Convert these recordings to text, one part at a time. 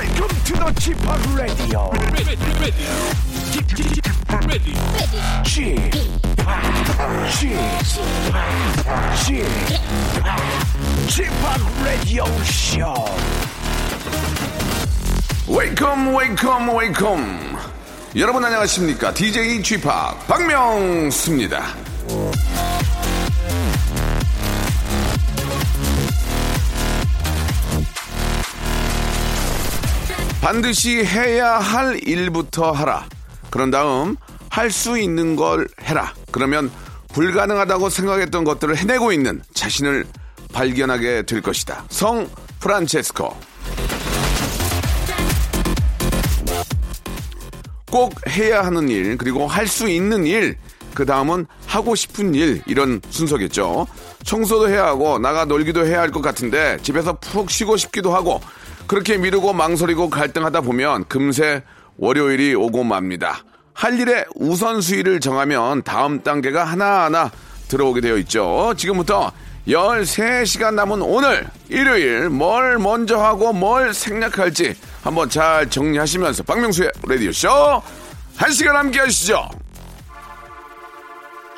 Welcome to the G-POP Radio. G-POP Radio Show. Welcome, welcome, welcome. 여러분 안녕하십니까? DJ G-POP 박명수입니다. 반드시 해야 할 일부터 하라. 그런 다음 할 수 있는 걸 해라. 그러면 불가능하다고 생각했던 것들을 해내고 있는 자신을 발견하게 될 것이다. 성 프란체스코. 꼭 해야 하는 일, 그리고 할 수 있는 일, 그 다음은 하고 싶은 일, 이런 순서겠죠. 청소도 해야 하고 나가 놀기도 해야 할 것 같은데 집에서 푹 쉬고 싶기도 하고, 그렇게 미루고 망설이고 갈등하다 보면 금세 월요일이 오고 맙니다. 할 일의 우선순위를 정하면 다음 단계가 하나하나 들어오게 되어 있죠. 지금부터 13시간 남은 오늘 일요일, 뭘 먼저 하고 뭘 생략할지 한번 잘 정리하시면서 박명수의 라디오쇼 1시간 함께 하시죠.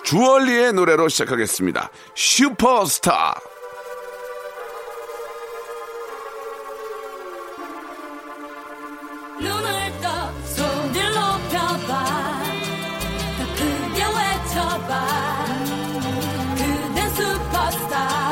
주얼리의 노래로 시작하겠습니다. 슈퍼스타. 눈을 떠 손을 높여봐. 더 크게 외쳐봐. 그댄 슈퍼스타.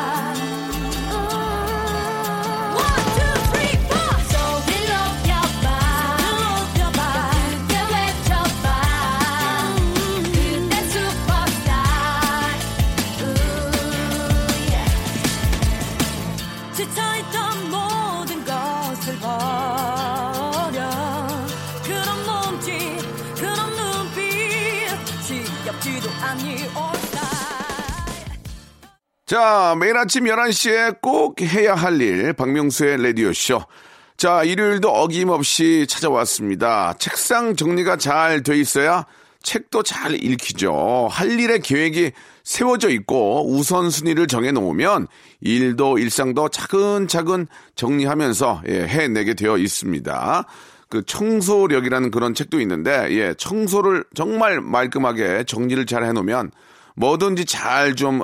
자, 매일 아침 11시에 꼭 해야 할 일, 박명수의 라디오쇼. 자, 일요일도 어김없이 찾아왔습니다. 책상 정리가 잘 돼 있어야 책도 잘 읽히죠. 할 일의 계획이 세워져 있고 우선순위를 정해놓으면 일도 일상도 차근차근 정리하면서 해내게 되어 있습니다. 그 청소력이라는 그런 책도 있는데, 청소를 정말 말끔하게 정리를 잘 해놓으면 뭐든지 잘 좀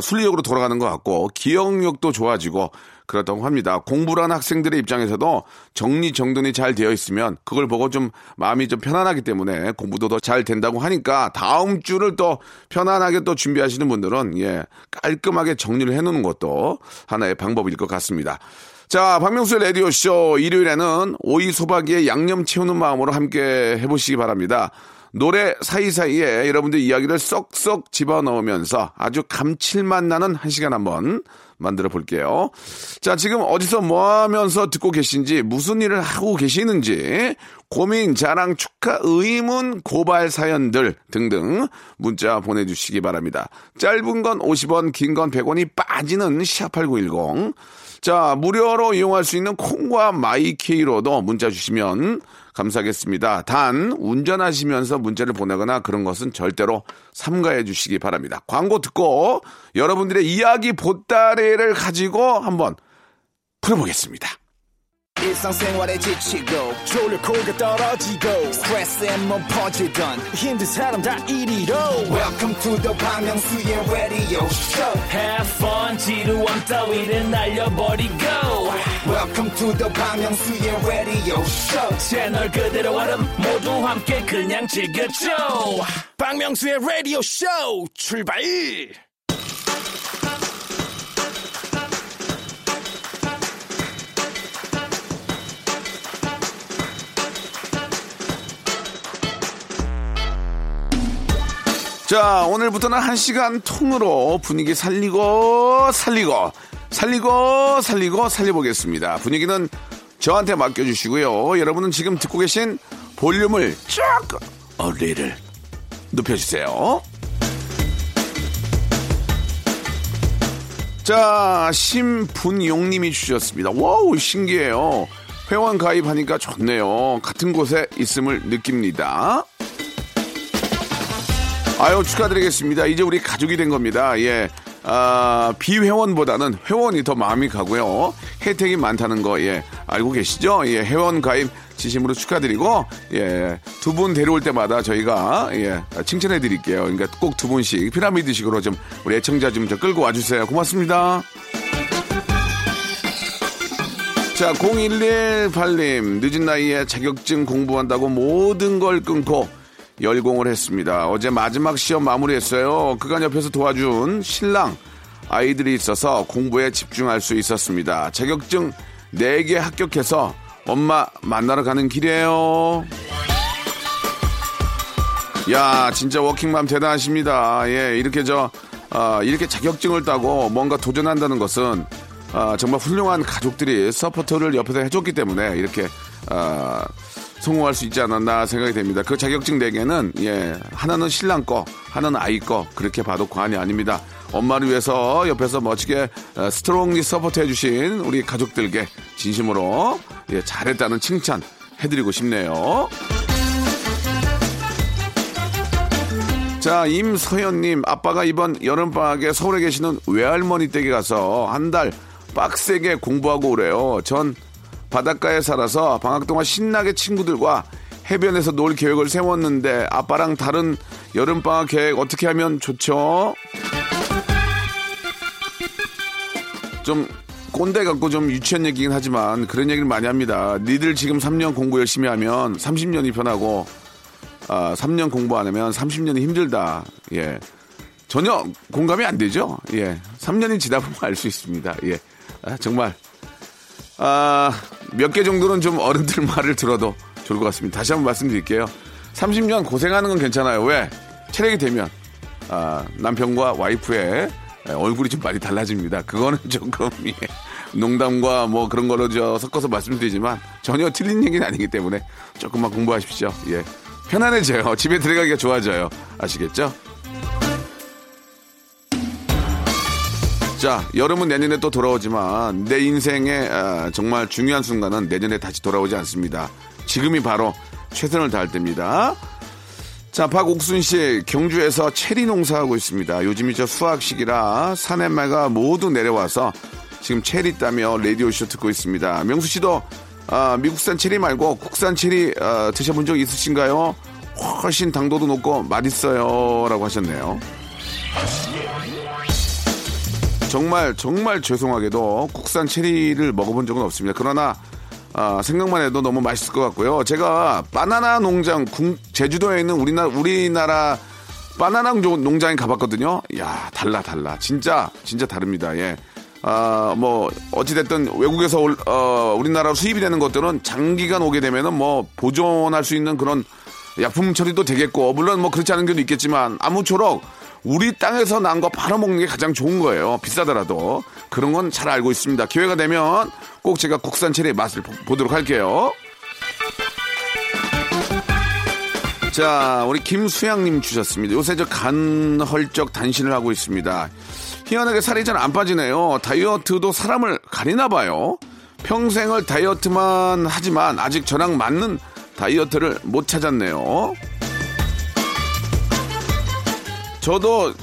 순리적으로 돌아가는 것 같고 기억력도 좋아지고 그렇다고 합니다. 공부를 하는 학생들의 입장에서도 정리정돈이 잘 되어 있으면 그걸 보고 좀 마음이 좀 편안하기 때문에 공부도 더 잘 된다고 하니까, 다음 주를 또 편안하게 또 준비하시는 분들은 깔끔하게 정리를 해놓는 것도 하나의 방법일 것 같습니다. 자, 박명수의 라디오쇼 일요일에는 오이소박이의 양념 채우는 마음으로 함께 해보시기 바랍니다. 노래 사이사이에 여러분들 이야기를 쏙쏙 집어넣으면서 아주 감칠맛 나는 한 시간 한번 만들어 볼게요. 자, 지금 어디서 뭐 하면서 듣고 계신지, 무슨 일을 하고 계시는지, 고민, 자랑, 축하, 의문, 고발 사연들 등등 문자 보내주시기 바랍니다. 짧은 건 50원, 긴 건 100원이 빠지는 #8910. 자, 무료로 이용할 수 있는 콩과 마이케이로도 문자 주시면 감사하겠습니다. 단, 운전하시면서 문자를 보내거나 그런 것은 절대로 삼가해 주시기 바랍니다. 광고 듣고 여러분들의 이야기 보따리를 가지고 한번 풀어보겠습니다. 일상생활에 지치고, 졸려 코가 떨어지고, 스트레스에 몸 퍼지던, 힘든 사람 다 이리로. Welcome to the 박명수의 radio show. Have fun, 지루한 따위를 날려버리고. Welcome to the 박명수의 radio show. 채널 그대로 얼음 모두 함께 그냥 즐겨줘. 박명수의 radio show 출발! 자, 오늘부터는 1시간 통으로 분위기 살리보겠습니다. 분위기는 저한테 맡겨주시고요. 여러분은 지금 듣고 계신 볼륨을 쫙 어리를 높여주세요. 자, 심분용님이 주셨습니다. 와우, 신기해요. 회원 가입하니까 좋네요. 같은 곳에 있음을 느낍니다. 아유, 축하드리겠습니다. 이제 우리 가족이 된 겁니다. 비회원보다는 회원이 더 마음이 가고요. 혜택이 많다는 거, 알고 계시죠? 예, 회원 가입 진심으로 축하드리고, 예, 두 분 데려올 때마다 저희가, 예, 칭찬해 드릴게요. 그러니까 꼭 두 분씩 피라미드식으로 좀 우리 애청자 좀 끌고 와주세요. 고맙습니다. 자, 0118님, 늦은 나이에 자격증 공부한다고 모든 걸 끊고 열공을 했습니다. 어제 마지막 시험 마무리했어요. 그간 옆에서 도와준 신랑, 아이들이 있어서 공부에 집중할 수 있었습니다. 자격증 4개 합격해서 엄마 만나러 가는 길이에요. 야, 진짜 워킹맘 대단하십니다. 예, 이렇게 이렇게 자격증을 따고 뭔가 도전한다는 것은 정말 훌륭한 가족들이 서포터를 옆에서 해줬기 때문에 이렇게 성공할 수 있지 않았나 생각이 됩니다. 그 자격증 4개는 예, 하나는 신랑 거, 하나는 아이 거, 그렇게 봐도 과언이 아닙니다. 엄마를 위해서 옆에서 멋지게 스트롱리 서포트해 주신 우리 가족들께 진심으로 예, 잘했다는 칭찬 해드리고 싶네요. 자, 임서현님, 아빠가 이번 여름방학에 서울에 계시는 외할머니 댁에 가서 한 달 빡세게 공부하고 오래요. 전 바닷가에 살아서 방학 동안 신나게 친구들과 해변에서 놀 계획을 세웠는데 아빠랑 다른 여름방학 계획 어떻게 하면 좋죠? 좀 꼰대 같고 좀 유치한 얘기긴 하지만 그런 얘기를 많이 합니다. 니들 지금 3년 공부 열심히 하면 30년이 편하고 3년 공부 안 하면 30년이 힘들다. 예. 전혀 공감이 안 되죠? 예. 3년이 지나 보면 알 수 있습니다. 예. 아, 정말. 몇 개 정도는 좀 어른들 말을 들어도 좋을 것 같습니다. 다시 한번 말씀드릴게요. 30년 고생하는 건 괜찮아요. 왜? 체력이 되면, 남편과 와이프의 얼굴이 좀 많이 달라집니다. 그거는 조금, 예. 농담과 뭐 그런 걸로 섞어서 말씀드리지만 전혀 틀린 얘기는 아니기 때문에 조금만 공부하십시오. 예. 편안해져요. 집에 들어가기가 좋아져요. 아시겠죠? 자, 여름은 내년에 또 돌아오지만 내 인생의 정말 중요한 순간은 내년에 다시 돌아오지 않습니다. 지금이 바로 최선을 다할 때입니다. 자, 박옥순 씨, 경주에서 체리 농사하고 있습니다. 요즘이 저 수확 시기라 산에매가 모두 내려와서 지금 체리 따며 라디오쇼 듣고 있습니다. 명수 씨도 미국산 체리 말고 국산 체리 드셔본 적 있으신가요? 훨씬 당도도 높고 맛있어요 라고 하셨네요. 정말 죄송하게도 국산 체리를 먹어본 적은 없습니다. 그러나 생각만 해도 너무 맛있을 것 같고요. 제가 바나나 농장, 제주도에 있는 우리나라 바나나 농장에 가봤거든요. 이야, 달라 진짜 다릅니다. 예. 뭐 어찌됐든 외국에서 우리나라로 수입이 되는 것들은 장기간 오게 되면은 뭐 보존할 수 있는 그런 약품 처리도 되겠고, 물론 뭐 그렇지 않은 경우도 있겠지만 아무쪼록 우리 땅에서 난 거 바로 먹는 게 가장 좋은 거예요. 비싸더라도. 그런 건 잘 알고 있습니다. 기회가 되면 꼭 제가 국산 체리의 맛을 보도록 할게요. 자, 우리 김수양님 주셨습니다. 요새 저 간헐적 단신을 하고 있습니다. 희한하게 살이 잘 안 빠지네요. 다이어트도 사람을 가리나 봐요. 평생을 다이어트만 하지만 아직 저랑 맞는 다이어트를 못 찾았네요. 저도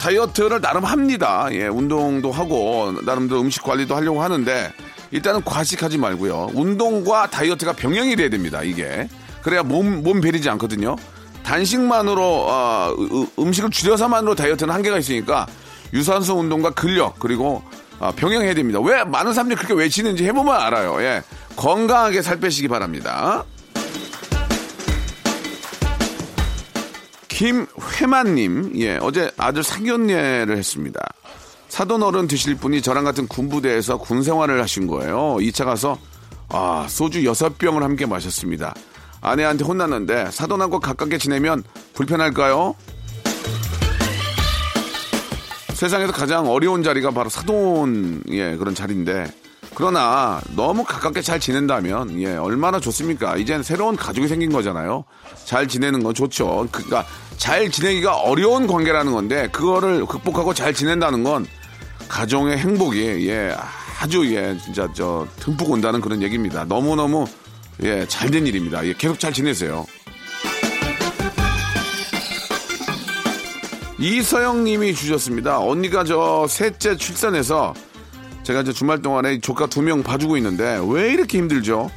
다이어트를 나름 합니다. 예, 운동도 하고 나름대로 음식 관리도 하려고 하는데 일단은 과식하지 말고요. 운동과 다이어트가 병행이 돼야 됩니다. 이게 그래야 몸 베리지 않거든요. 단식만으로 음식을 줄여서만으로 다이어트는 한계가 있으니까 유산소 운동과 근력 그리고 병행해야 됩니다. 왜 많은 사람들이 그렇게 외치는지 해보면 알아요. 예, 건강하게 살 빼시기 바랍니다. 김회만님, 예, 어제 아들 상견례를 했습니다. 사돈어른 되실 분이 저랑 같은 군부대에서 군생활을 하신 거예요. 2차 가서 소주 6병을 함께 마셨습니다. 아내한테 혼났는데 사돈하고 가깝게 지내면 불편할까요? 세상에서 가장 어려운 자리가 바로 사돈, 예, 그런 자리인데, 그러나 너무 가깝게 잘 지낸다면, 예, 얼마나 좋습니까? 이젠 새로운 가족이 생긴 거잖아요. 잘 지내는 건 좋죠. 그러니까 잘 지내기가 어려운 관계라는 건데 그거를 극복하고 잘 지낸다는 건 가정의 행복이, 예, 아주, 예, 진짜 듬뿍 온다는 그런 얘기입니다. 너무너무, 예, 잘된 일입니다. 예, 계속 잘 지내세요. 이서영 님이 주셨습니다. 언니가 셋째 출산해서 제가 이제 주말 동안에 조카 2명 봐주고 있는데 왜 이렇게 힘들죠?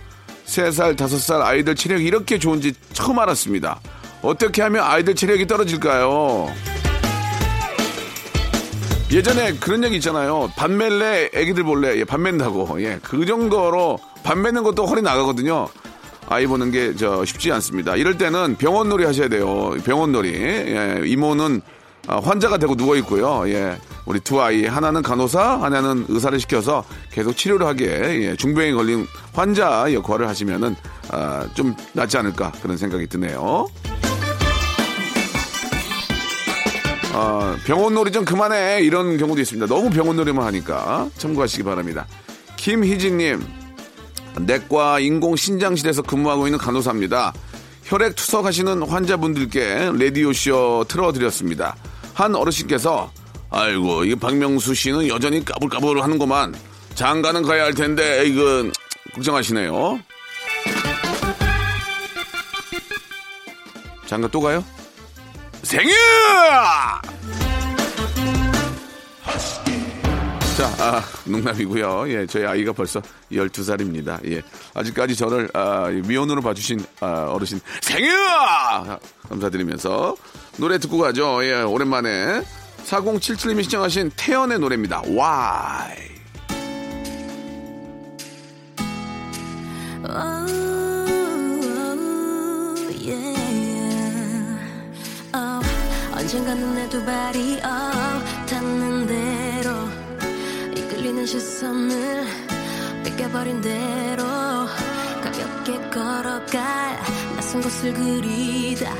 3살, 5살 아이들 체력이 이렇게 좋은지 처음 알았습니다. 어떻게 하면 아이들 체력이 떨어질까요? 예전에 그런 얘기 있잖아요. 반멜레 애기들 볼래. 예, 반맨다고. 예, 그 정도로 반매는 것도 허리 나가거든요. 아이 보는 게 쉽지 않습니다. 이럴 때는 병원놀이 하셔야 돼요. 병원놀이. 예, 이모는 환자가 되고 누워있고요. 예, 우리 두 아이 하나는 간호사, 하나는 의사를 시켜서 계속 치료를 하게 예, 중병에 걸린 환자 역할을 하시면은 좀 낫지 않을까 그런 생각이 드네요. 병원놀이 좀 그만해 이런 경우도 있습니다. 너무 병원놀이만 하니까 참고하시기 바랍니다. 김희진님, 내과 인공신장실에서 근무하고 있는 간호사입니다. 혈액 투석하시는 환자분들께 라디오쇼 틀어드렸습니다. 한 어르신께서 아이고 이 박명수 씨는 여전히 까불까불하는구만. 장가는 가야 할 텐데 이건 걱정하시네요. 장가 또 가요? 생일! 자, 농담이고요. 예, 저희 아이가 벌써 12살입니다. 예, 아직까지 저를 미혼으로 봐주신 어르신 생일! 감사드리면서 노래 듣고 가죠. 예, 오랜만에 4077님이 시청하신 태연의 노래입니다. Why? 언젠가는 내 두 발이 닿는 대로 이끌리는 시선을 뺏겨버린 대로 가볍게 걸어갈 낯선 곳을 그리다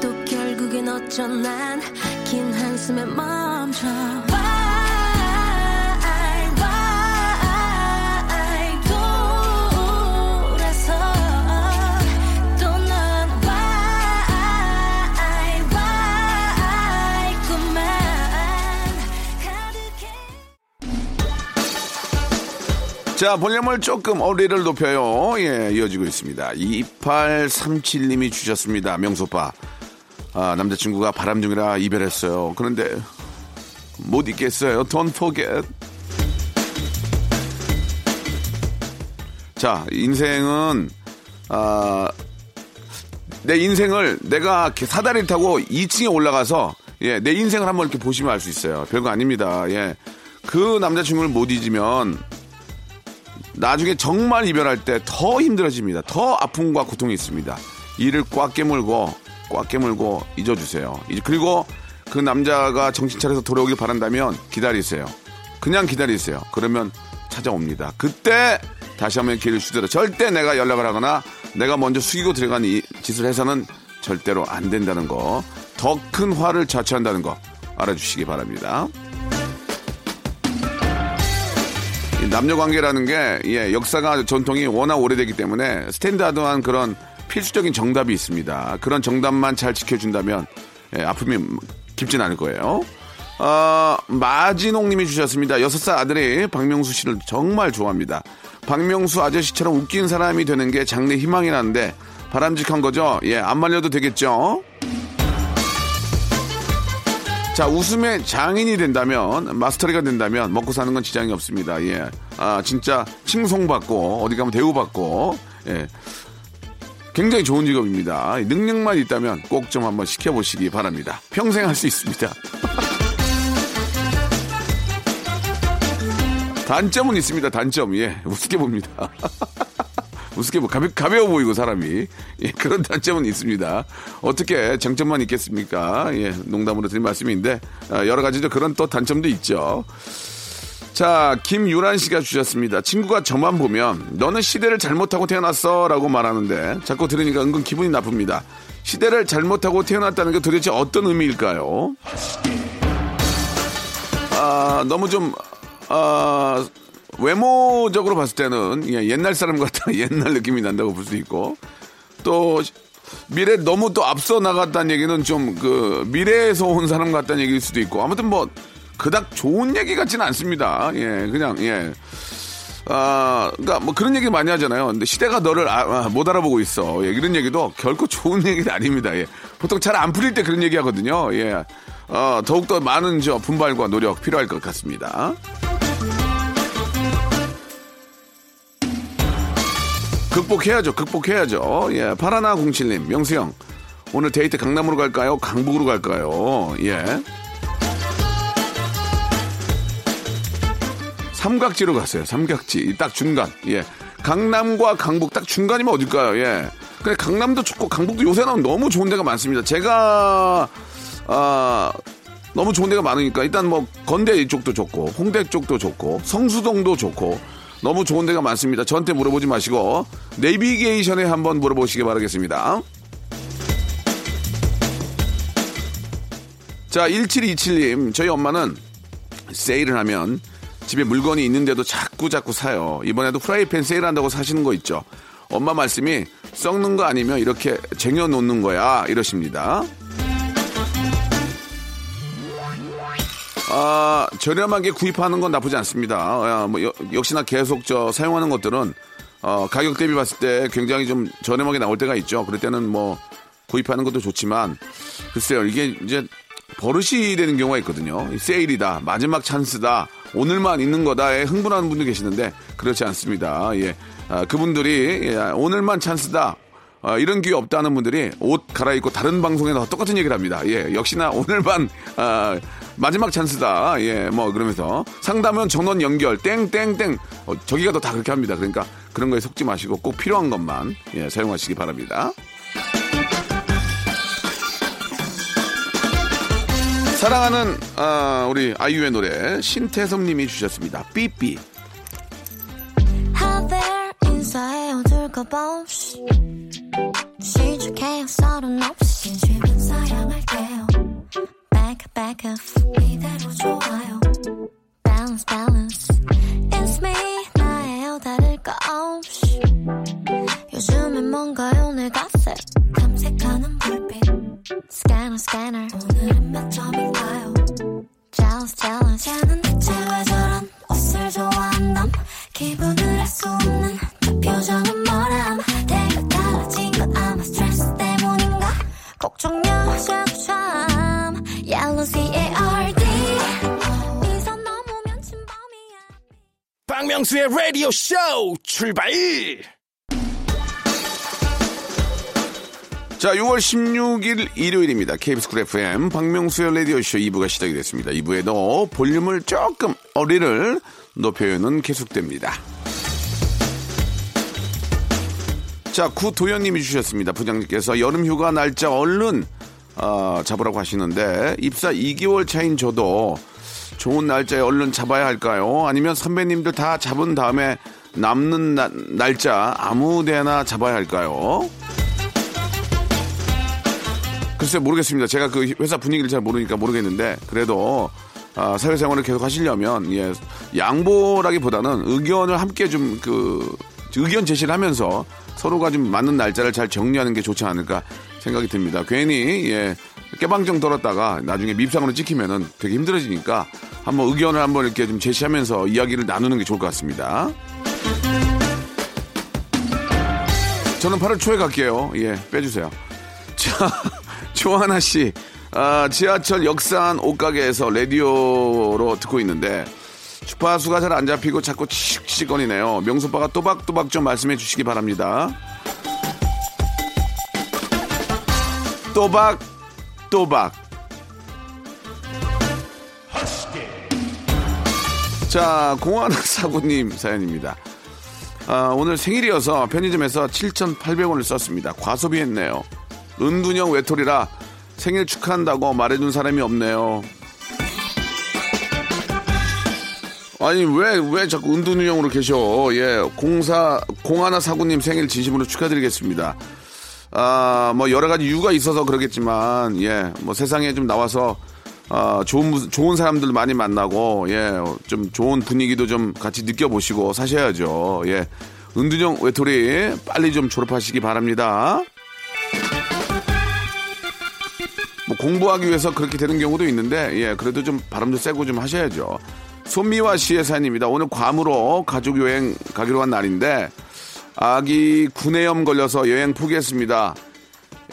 또 결국엔 어쩌 난 긴 한숨에 멈춰 자, 볼륨을 조금 어리를 높여요. 예, 이어지고 있습니다. 2837님이 주셨습니다. 명소빠. 남자친구가 바람둥이라 이별했어요. 그런데 못 잊겠어요. Don't forget. 자, 인생은 내 인생을 내가 사다리를 타고 2층에 올라가서 예, 내 인생을 한번 이렇게 보시면 알 수 있어요. 별거 아닙니다. 예, 그 남자친구를 못 잊으면 나중에 정말 이별할 때 더 힘들어집니다. 더 아픔과 고통이 있습니다. 이를 꽉 깨물고 잊어주세요. 그리고 그 남자가 정신 차려서 돌아오길 바란다면 기다리세요. 그냥 기다리세요. 그러면 찾아옵니다. 그때 다시 한번 기회를 주더라도 절대 내가 연락을 하거나 내가 먼저 숙이고 들어간 이 짓을 해서는 절대로 안 된다는 거, 더 큰 화를 자초한다는 거 알아주시기 바랍니다. 남녀관계라는 게 예, 역사가 전통이 워낙 오래되기 때문에 스탠다드한 그런 필수적인 정답이 있습니다. 그런 정답만 잘 지켜준다면 예, 아픔이 깊진 않을 거예요. 마진홍님이 주셨습니다. 6살 아들이 박명수 씨를 정말 좋아합니다. 박명수 아저씨처럼 웃긴 사람이 되는 게 장래 희망이라는데 바람직한 거죠? 예, 안 말려도 되겠죠? 자, 웃음의 장인이 된다면, 마스터리가 된다면, 먹고 사는 건 지장이 없습니다. 예. 진짜 칭송받고, 어디 가면 대우받고, 예. 굉장히 좋은 직업입니다. 능력만 있다면 꼭 좀 한번 시켜보시기 바랍니다. 평생 할 수 있습니다. 단점은 있습니다. 단점. 예. 우습게 봅니다. 우습게 가벼워 보이고 사람이 예, 그런 단점은 있습니다. 어떻게 장점만 있겠습니까? 예, 농담으로 드린 말씀인데 여러 가지죠. 그런 또 단점도 있죠. 자, 김유란 씨가 주셨습니다. 친구가 저만 보면 너는 시대를 잘못하고 태어났어라고 말하는데 자꾸 들으니까 은근 기분이 나쁩니다. 시대를 잘못하고 태어났다는 게 도대체 어떤 의미일까요? 너무 좀 외모적으로 봤을 때는 옛날 사람 같다 옛날 느낌이 난다고 볼 수 있고 또 미래 너무 또 앞서 나갔다는 얘기는 좀 그 미래에서 온 사람 같다는 얘기일 수도 있고 아무튼 뭐 그닥 좋은 얘기 같지는 않습니다. 예, 그냥 예. 그러니까 뭐 그런 얘기 많이 하잖아요. 근데 시대가 너를 못 알아보고 있어. 예, 이런 얘기도 결코 좋은 얘기는 아닙니다. 예, 보통 잘 안 풀릴 때 그런 얘기 하거든요. 예, 더욱더 많은 분발과 노력 필요할 것 같습니다. 극복해야죠. 예, 파라나 공칠님, 명수 형, 오늘 데이트 강남으로 갈까요? 강북으로 갈까요? 예. 삼각지로 갔어요. 삼각지, 딱 중간. 예, 강남과 강북 딱 중간이면 어딜까요? 예. 근데 강남도 좋고 강북도 요새는 너무 좋은 데가 많습니다. 제가 너무 좋은 데가 많으니까 일단 뭐 건대 이쪽도 좋고 홍대 쪽도 좋고 성수동도 좋고 너무 좋은 데가 많습니다. 저한테 물어보지 마시고 내비게이션에 한번 물어보시기 바라겠습니다. 자, 1727님, 저희 엄마는 세일을 하면 집에 물건이 있는데도 자꾸 사요. 이번에도 프라이팬 세일한다고 사시는 거 있죠. 엄마 말씀이 썩는 거 아니면 이렇게 쟁여놓는 거야 이러십니다. 아, 저렴하게 구입하는 건 나쁘지 않습니다. 역시나 계속 사용하는 것들은 가격 대비 봤을 때 굉장히 좀 저렴하게 나올 때가 있죠. 그럴 때는 뭐 구입하는 것도 좋지만 글쎄요, 이게 이제 버릇이 되는 경우가 있거든요. 세일이다, 마지막 찬스다, 오늘만 있는 거다에 흥분하는 분도 계시는데 그렇지 않습니다. 예, 그분들이 예, 오늘만 찬스다, 이런 기회 없다는 분들이 옷 갈아입고 다른 방송에서 똑같은 얘기를 합니다. 예, 역시나 오늘만 마지막 찬스다. 예, 뭐 그러면서 상담원 전원 연결 땡땡땡 저기가 더 다 그렇게 합니다. 그러니까 그런 거에 속지 마시고 꼭 필요한 것만 예, 사용하시기 바랍니다. 사랑하는 우리 아이유의 노래 신태섭님이 주셨습니다. 삐삐. 박명수의 라디오 쇼 출발! 자, 6월 16일 일요일입니다. KBS 쿨 FM 박명수의 라디오 쇼 2부가 시작이 됐습니다. 2부에도 볼륨을 조금 어리를 높여요는 계속됩니다. 자, 구도현님이 주셨습니다. 부장님께서 여름휴가 날짜 얼른 잡으라고 하시는데 입사 2개월 차인 저도 좋은 날짜에 얼른 잡아야 할까요? 아니면 선배님들 다 잡은 다음에 남는 날짜 아무데나 잡아야 할까요? 글쎄 모르겠습니다. 제가 그 회사 분위기를 잘 모르니까 모르겠는데 그래도 사회생활을 계속 하시려면 예, 양보라기보다는 의견을 함께 좀 의견 제시를 하면서 서로가 좀 맞는 날짜를 잘 정리하는 게 좋지 않을까 생각이 듭니다. 괜히 예, 깨방정 떨었다가 나중에 밉상으로 찍히면은 되게 힘들어지니까 한번 의견을 한번 이렇게 좀 제시하면서 이야기를 나누는 게 좋을 것 같습니다. 저는 8월 초에 갈게요. 예, 빼주세요. 자, 조하나 씨, 지하철 역산 옷가게에서 라디오로 듣고 있는데 주파수가 잘 안 잡히고 자꾸 치식거리네요. 명소빠가 또박또박 좀 말씀해 주시기 바랍니다. 또박. 자, 공화나 사고님 사연입니다. 오늘 생일이어서 편의점에서 7,800원을 썼습니다. 과소비했네요. 은둔형 외톨이라 생일 축하한다고 말해준 사람이 없네요. 아니 왜 자꾸 은둔형으로 계셔. 예, 공하나 사구님 생일 진심으로 축하드리겠습니다. 뭐 여러 가지 이유가 있어서 그러겠지만 예, 뭐 세상에 좀 나와서 좋은 사람들 많이 만나고 예, 좀 좋은 분위기도 좀 같이 느껴보시고 사셔야죠. 예, 은둔형 외톨이 빨리 좀 졸업하시기 바랍니다. 뭐 공부하기 위해서 그렇게 되는 경우도 있는데 예, 그래도 좀 바람도 쐬고 좀 하셔야죠. 손미화 씨의 사연입니다. 오늘 괌으로 가족 여행 가기로 한 날인데 아기 구내염 걸려서 여행 포기했습니다.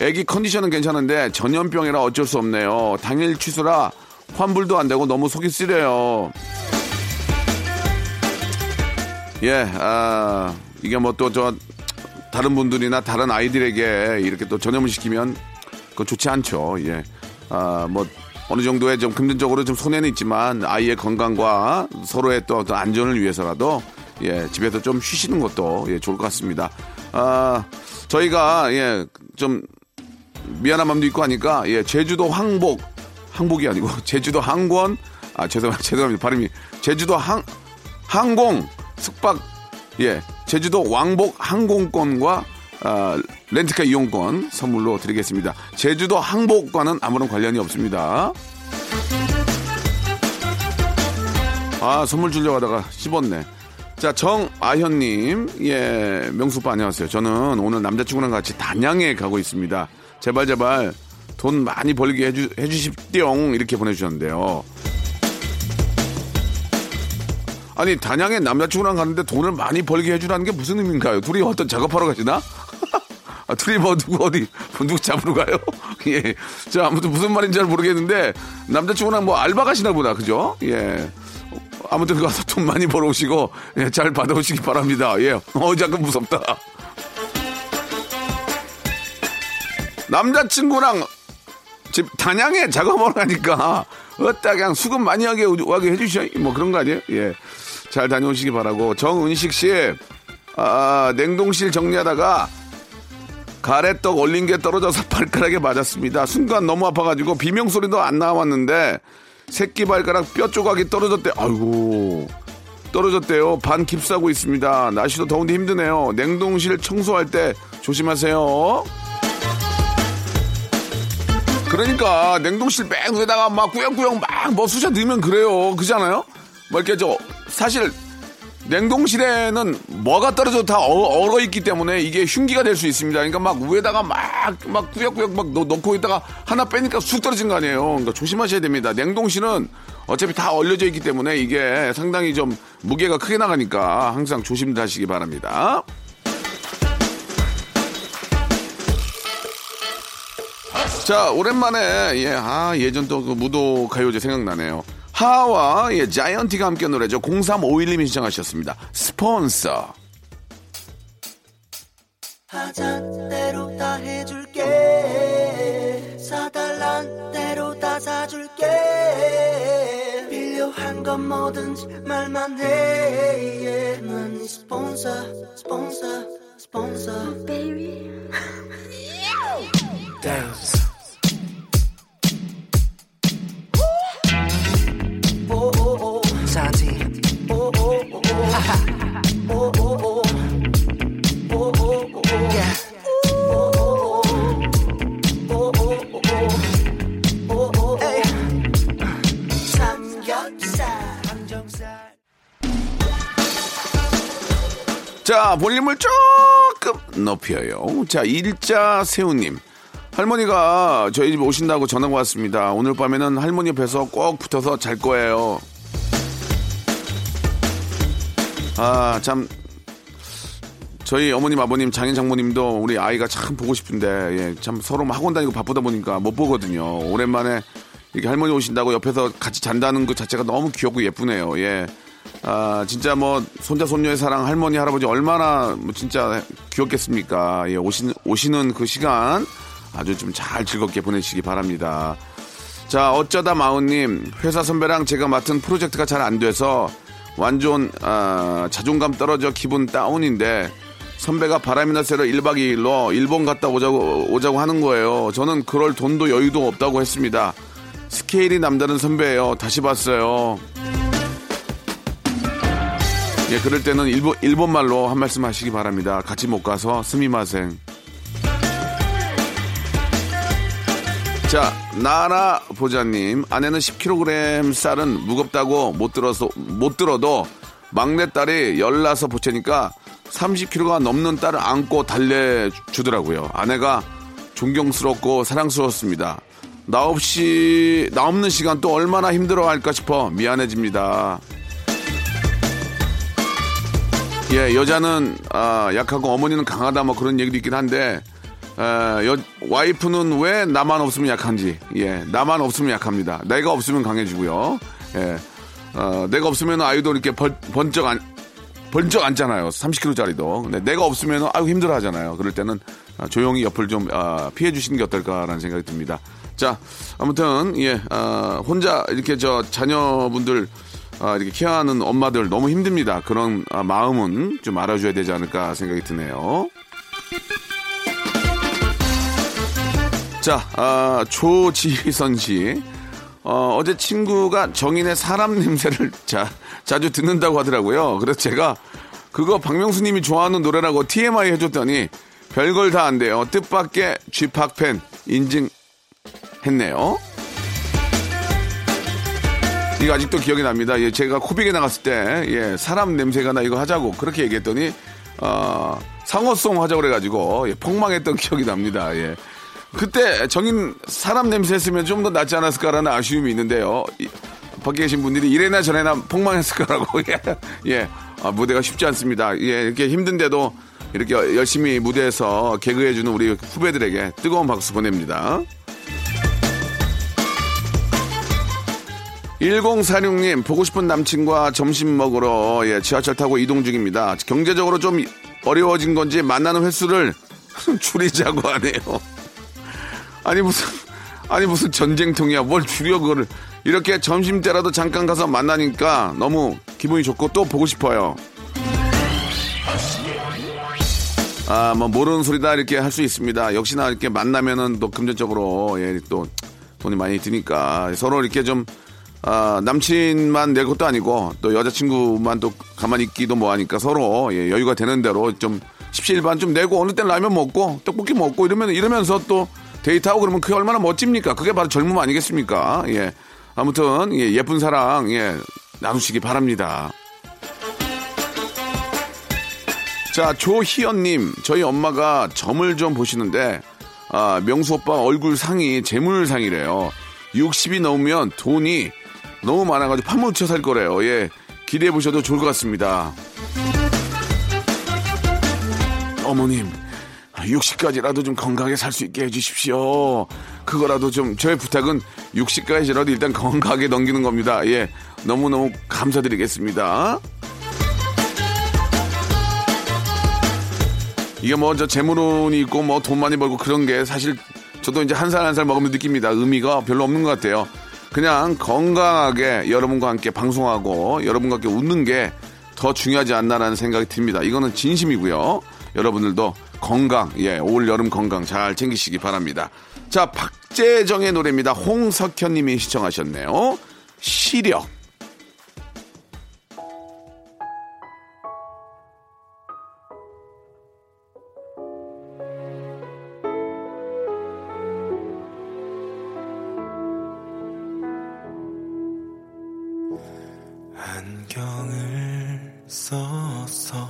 아기 컨디션은 괜찮은데 전염병이라 어쩔 수 없네요. 당일 취소라 환불도 안 되고 너무 속이 쓰려요. 예, 이게 뭐 또 다른 분들이나 다른 아이들에게 이렇게 또 전염을 시키면 그거 좋지 않죠. 예. 아, 뭐 어느 정도의 좀 금전적으로 좀 손해는 있지만 아이의 건강과 서로의 또 어떤 안전을 위해서라도 예, 집에서 좀 쉬시는 것도 예, 좋을 것 같습니다. 아, 저희가 예, 좀 미안한 마음도 있고 하니까 예, 제주도 항복이 아니고 제주도 항공 아 죄송합니다 발음이 제주도 항공 숙박 예 제주도 왕복 항공권과 렌트카 이용권 선물로 드리겠습니다. 제주도 항복과는 아무런 관련이 없습니다. 아 선물 주려고 하다가 씹었네. 자 정아현님 예 명수빠 안녕하세요. 저는 오늘 남자친구랑 같이 단양에 가고 있습니다. 제발 돈 많이 벌게 해주십띠용 이렇게 보내주셨는데요. 아니 단양에 남자친구랑 가는데 돈을 많이 벌게 해주라는 게 무슨 의미인가요? 둘이 어떤 작업하러 가시나? 아, 둘이 뭐 누구 잡으러 가요? 예. 자 아무튼 무슨 말인지 잘 모르겠는데 남자친구랑 뭐 알바 가시나 보다 그죠? 예. 아무튼 가서 돈 많이 벌어오시고 예, 잘 받아오시기 바랍니다. 예. 잠깐 무섭다. 남자친구랑 집 단양에 작업을 하니까 어따 그냥 수급 많이 하게 해주셔 뭐 그런 거 아니에요? 예, 잘 다녀오시기 바라고 정은식 씨 냉동실 정리하다가 가래떡 얼린 게 떨어져서 발가락에 맞았습니다. 순간 너무 아파가지고 비명 소리도 안 나왔는데 새끼 발가락 뼈 조각이 떨어졌대. 아이고 떨어졌대요. 반 깁스하고 있습니다. 날씨도 더운데 힘드네요. 냉동실 청소할 때 조심하세요. 그러니까 냉동실 맨 위에다가 막 꾸역꾸역 막 뭐 쑤셔 넣으면 그래요. 그잖아요. 뭐 이렇게 저 사실 냉동실에는 뭐가 떨어져도 다 얼어 있기 때문에 이게 흉기가 될 수 있습니다. 그러니까 막 위에다가 막 꾸역꾸역 막 넣고 있다가 하나 빼니까 쑥 떨어진 거 아니에요. 그러니까 조심하셔야 됩니다. 냉동실은 어차피 다 얼려져 있기 때문에 이게 상당히 좀 무게가 크게 나가니까 항상 조심하시기 바랍니다. 자 오랜만에 예, 예전 또 그 무도 가요제 생각나네요. 하와 예, 자이언티가 함께 노래죠. 0351님이 신청하셨습니다. 스폰서. 하잔 대로 다 해줄게. 사달란 대로 다 사줄게. 필요한 건 뭐든지 말만 해. 난 네 스폰서 스폰서 스폰서. Baby. Dance. 자, 볼륨을 조금 높여요. 자, 일자세우님. 할머니가 저희 집 오신다고 전화가 왔습니다. 오늘 밤에는 할머니 옆에서 꼭 붙어서 잘 거예요. 아, 참. 저희 어머님, 아버님, 장인, 장모님도 우리 아이가 참 보고 싶은데, 예, 참 서로 학원 다니고 바쁘다 보니까 못 보거든요. 오랜만에 이렇게 할머니 오신다고 옆에서 같이 잔다는 것 자체가 너무 귀엽고 예쁘네요. 예. 아, 진짜 뭐, 손자, 손녀의 사랑, 할머니, 할아버지 얼마나 뭐 진짜 귀엽겠습니까. 예, 오시는 그 시간. 아주 좀 잘 즐겁게 보내시기 바랍니다. 자, 어쩌다 마우님, 회사 선배랑 제가 맡은 프로젝트가 잘 안 돼서 완전 자존감 떨어져 기분 다운인데 선배가 바람이나 쐬러 1박 2일로 일본 갔다 오자고 하는 거예요. 저는 그럴 돈도 여유도 없다고 했습니다. 스케일이 남다른 선배예요. 다시 봤어요. 예, 그럴 때는 일본 말로 한 말씀 하시기 바랍니다. 같이 못 가서 스미마생. 자, 나라 보자님, 아내는 10kg 쌀은 무겁다고 못 들어도 막내딸이 열나서 보채니까 30kg가 넘는 딸을 안고 달래주더라고요. 아내가 존경스럽고 사랑스러웠습니다. 나 없는 시간 또 얼마나 힘들어할까 싶어 미안해집니다. 예, 여자는 약하고 어머니는 강하다 뭐 그런 얘기도 있긴 한데 와이프는 왜 나만 없으면 약한지, 예, 나만 없으면 약합니다. 내가 없으면 강해지고요. 예, 내가 없으면 아이도 이렇게 번쩍 번쩍 앉잖아요. 30kg짜리도. 내가 없으면 아유 힘들어 하잖아요. 그럴 때는 조용히 옆을 좀 피해 주시는 게 어떨까라는 생각이 듭니다. 자, 아무튼 예, 혼자 이렇게 저 자녀분들 이렇게 케어하는 엄마들 너무 힘듭니다. 그런 마음은 좀 알아줘야 되지 않을까 생각이 드네요. 자, 조지희선 씨. 어제 친구가 정인의 사람 냄새를 자주 듣는다고 하더라고요. 그래서 제가 그거 박명수님이 좋아하는 노래라고 TMI 해줬더니 별걸 다 안 돼요. 뜻밖의 G-POP 팬 인증했네요. 이거 아직도 기억이 납니다. 예, 제가 코빅에 나갔을 때 예, 사람 냄새가 나 이거 하자고 그렇게 얘기했더니 상어송 하자고 그래가지고 예, 폭망했던 기억이 납니다. 예. 그때 정인 사람 냄새 했으면 좀 더 낫지 않았을까라는 아쉬움이 있는데요. 밖에 계신 분들이 이래나 저래나 폭망했을까라고. 예, 무대가 쉽지 않습니다. 예, 이렇게 힘든데도 이렇게 열심히 무대에서 개그해주는 우리 후배들에게 뜨거운 박수 보냅니다. 1046님, 보고 싶은 남친과 점심 먹으러 예, 지하철 타고 이동 중입니다. 경제적으로 좀 어려워진 건지 만나는 횟수를 줄이자고 하네요. 아니 무슨 전쟁통이야. 뭘 줄여 그거를. 이렇게 점심때라도 잠깐 가서 만나니까 너무 기분이 좋고 또 보고 싶어요. 아, 뭐 모르는 소리다 이렇게 할 수 있습니다. 역시나 이렇게 만나면은 또 금전적으로 예, 또 돈이 많이 드니까 서로 이렇게 좀 남친만 낼 것도 아니고 또 여자친구만 또 가만히 있기도 뭐하니까 서로 예, 여유가 되는 대로 좀 십시일반 좀 내고 어느 때는 라면 먹고 떡볶이 먹고 이러면서 또 데이트하고 그러면 그게 얼마나 멋집니까? 그게 바로 젊음 아니겠습니까? 예. 아무튼, 예, 예쁜 사랑, 예, 나누시기 바랍니다. 자, 조희연님, 저희 엄마가 점을 좀 보시는데, 명수 오빠 얼굴 상이 재물상이래요. 60이 넘으면 돈이 너무 많아가지고 파묻혀 살 거래요. 예. 기대해보셔도 좋을 것 같습니다. 어머님. 60까지라도 좀 건강하게 살 수 있게 해주십시오. 그거라도 좀 저의 부탁은 60까지라도 일단 건강하게 넘기는 겁니다. 예, 너무너무 감사드리겠습니다. 이게 뭐 저 재물운이 있고 뭐 돈 많이 벌고 그런 게 사실 저도 이제 한 살 한 살 먹으면 느낍니다. 의미가 별로 없는 것 같아요. 그냥 건강하게 여러분과 함께 방송하고 여러분과 함께 웃는 게 더 중요하지 않나라는 생각이 듭니다. 이거는 진심이고요. 여러분들도 건강, 예, 올 여름 건강 잘 챙기시기 바랍니다. 자, 박재정의 노래입니다. 홍석현 님이 시청하셨네요. 시력. 안경을 써서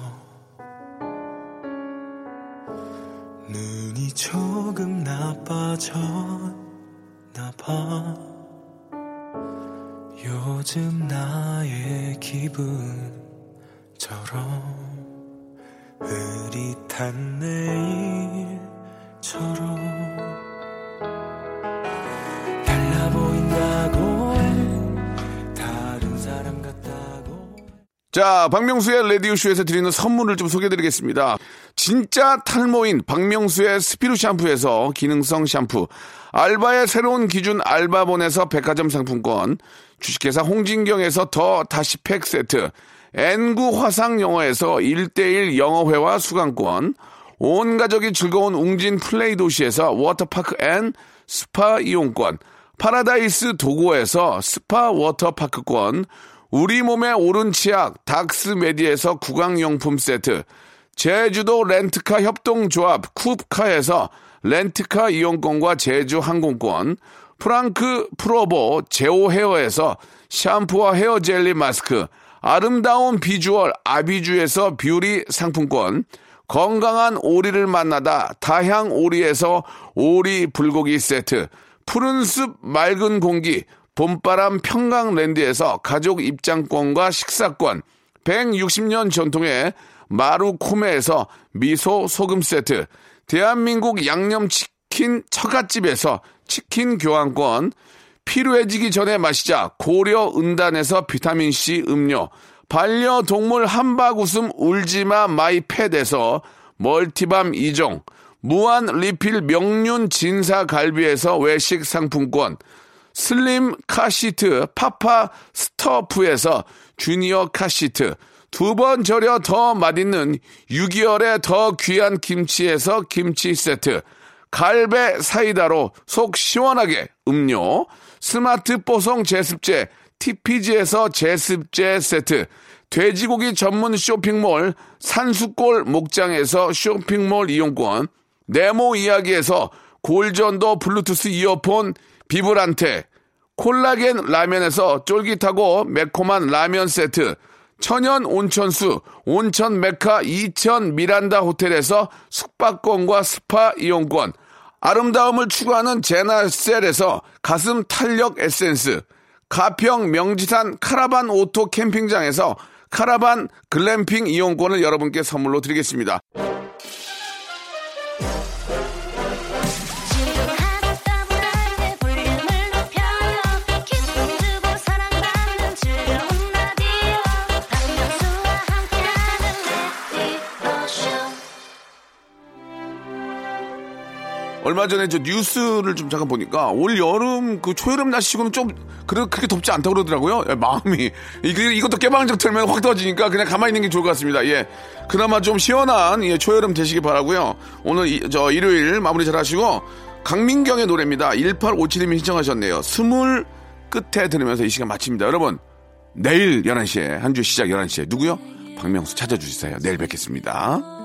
눈이 조금 나빠졌나봐. 요즘 나의 기분처럼 흐릿한 내일처럼 달라 보인다고 다른 사람 같다고. 자, 박명수의 라디오쇼에서 드리는 선물을 좀 소개해드리겠습니다. 진짜 탈모인 박명수의 스피루 샴푸에서 기능성 샴푸, 알바의 새로운 기준 알바본에서 백화점 상품권, 주식회사 홍진경에서 더 다시 팩 세트, N9 화상영어에서 1:1 영어회화 수강권, 온 가족이 즐거운 웅진 플레이 도시에서 워터파크 앤 스파 이용권, 파라다이스 도고에서 스파 워터파크권, 우리 몸의 오른 치약 닥스메디에서 구강용품 세트, 제주도 렌트카 협동조합 쿱카에서 렌트카 이용권과 제주 항공권, 프랑크 프로보 제오 헤어에서 샴푸와 헤어 젤리 마스크, 아름다운 비주얼 아비주에서 뷰티 상품권, 건강한 오리를 만나다 다향 오리에서 오리 불고기 세트, 푸른 숲 맑은 공기 봄바람 평강랜드에서 가족 입장권과 식사권, 160년 전통의 마루코메에서 미소 소금 세트, 대한민국 양념치킨 처갓집에서 치킨 교환권, 피로해지기 전에 마시자 고려 은단에서 비타민C 음료, 반려동물 함박 웃음 울지마 마이 팻에서 멀티밤 2종, 무한 리필 명륜 진사 갈비에서 외식 상품권, 슬림 카시트 파파 스터프에서 주니어 카시트, 두 번 절여 더 맛있는 6개월에 더 귀한 김치에서 김치 세트, 갈배 사이다로 속 시원하게 음료, 스마트 뽀송 제습제 TPG에서 제습제 세트, 돼지고기 전문 쇼핑몰 산수골 목장에서 쇼핑몰 이용권, 네모 이야기에서 골전도 블루투스 이어폰 비브란테, 콜라겐 라면에서 쫄깃하고 매콤한 라면 세트, 천연 온천수 온천 메카 이천 미란다 호텔에서 숙박권과 스파 이용권, 아름다움을 추구하는 제나셀에서 가슴 탄력 에센스, 가평 명지산 카라반 오토 캠핑장에서 카라반 글램핑 이용권을 여러분께 선물로 드리겠습니다. 얼마 전에 저 뉴스를 좀 잠깐 보니까 올 여름 그 초여름 날씨고는 좀 그렇게 덥지 않다고 그러더라고요. 예, 마음이 이것도 깨방정 틀면 확 더워지니까 그냥 가만히 있는 게 좋을 것 같습니다. 예, 그나마 좀 시원한 예, 초여름 되시기 바라고요. 오늘 저 일요일 마무리 잘 하시고 강민경의 노래입니다. 1857님이 신청하셨네요. 스물 끝에 들으면서 이 시간 마칩니다. 여러분 내일 11시에 한 주 시작 11시에 누구요? 박명수 찾아주세요. 내일 뵙겠습니다.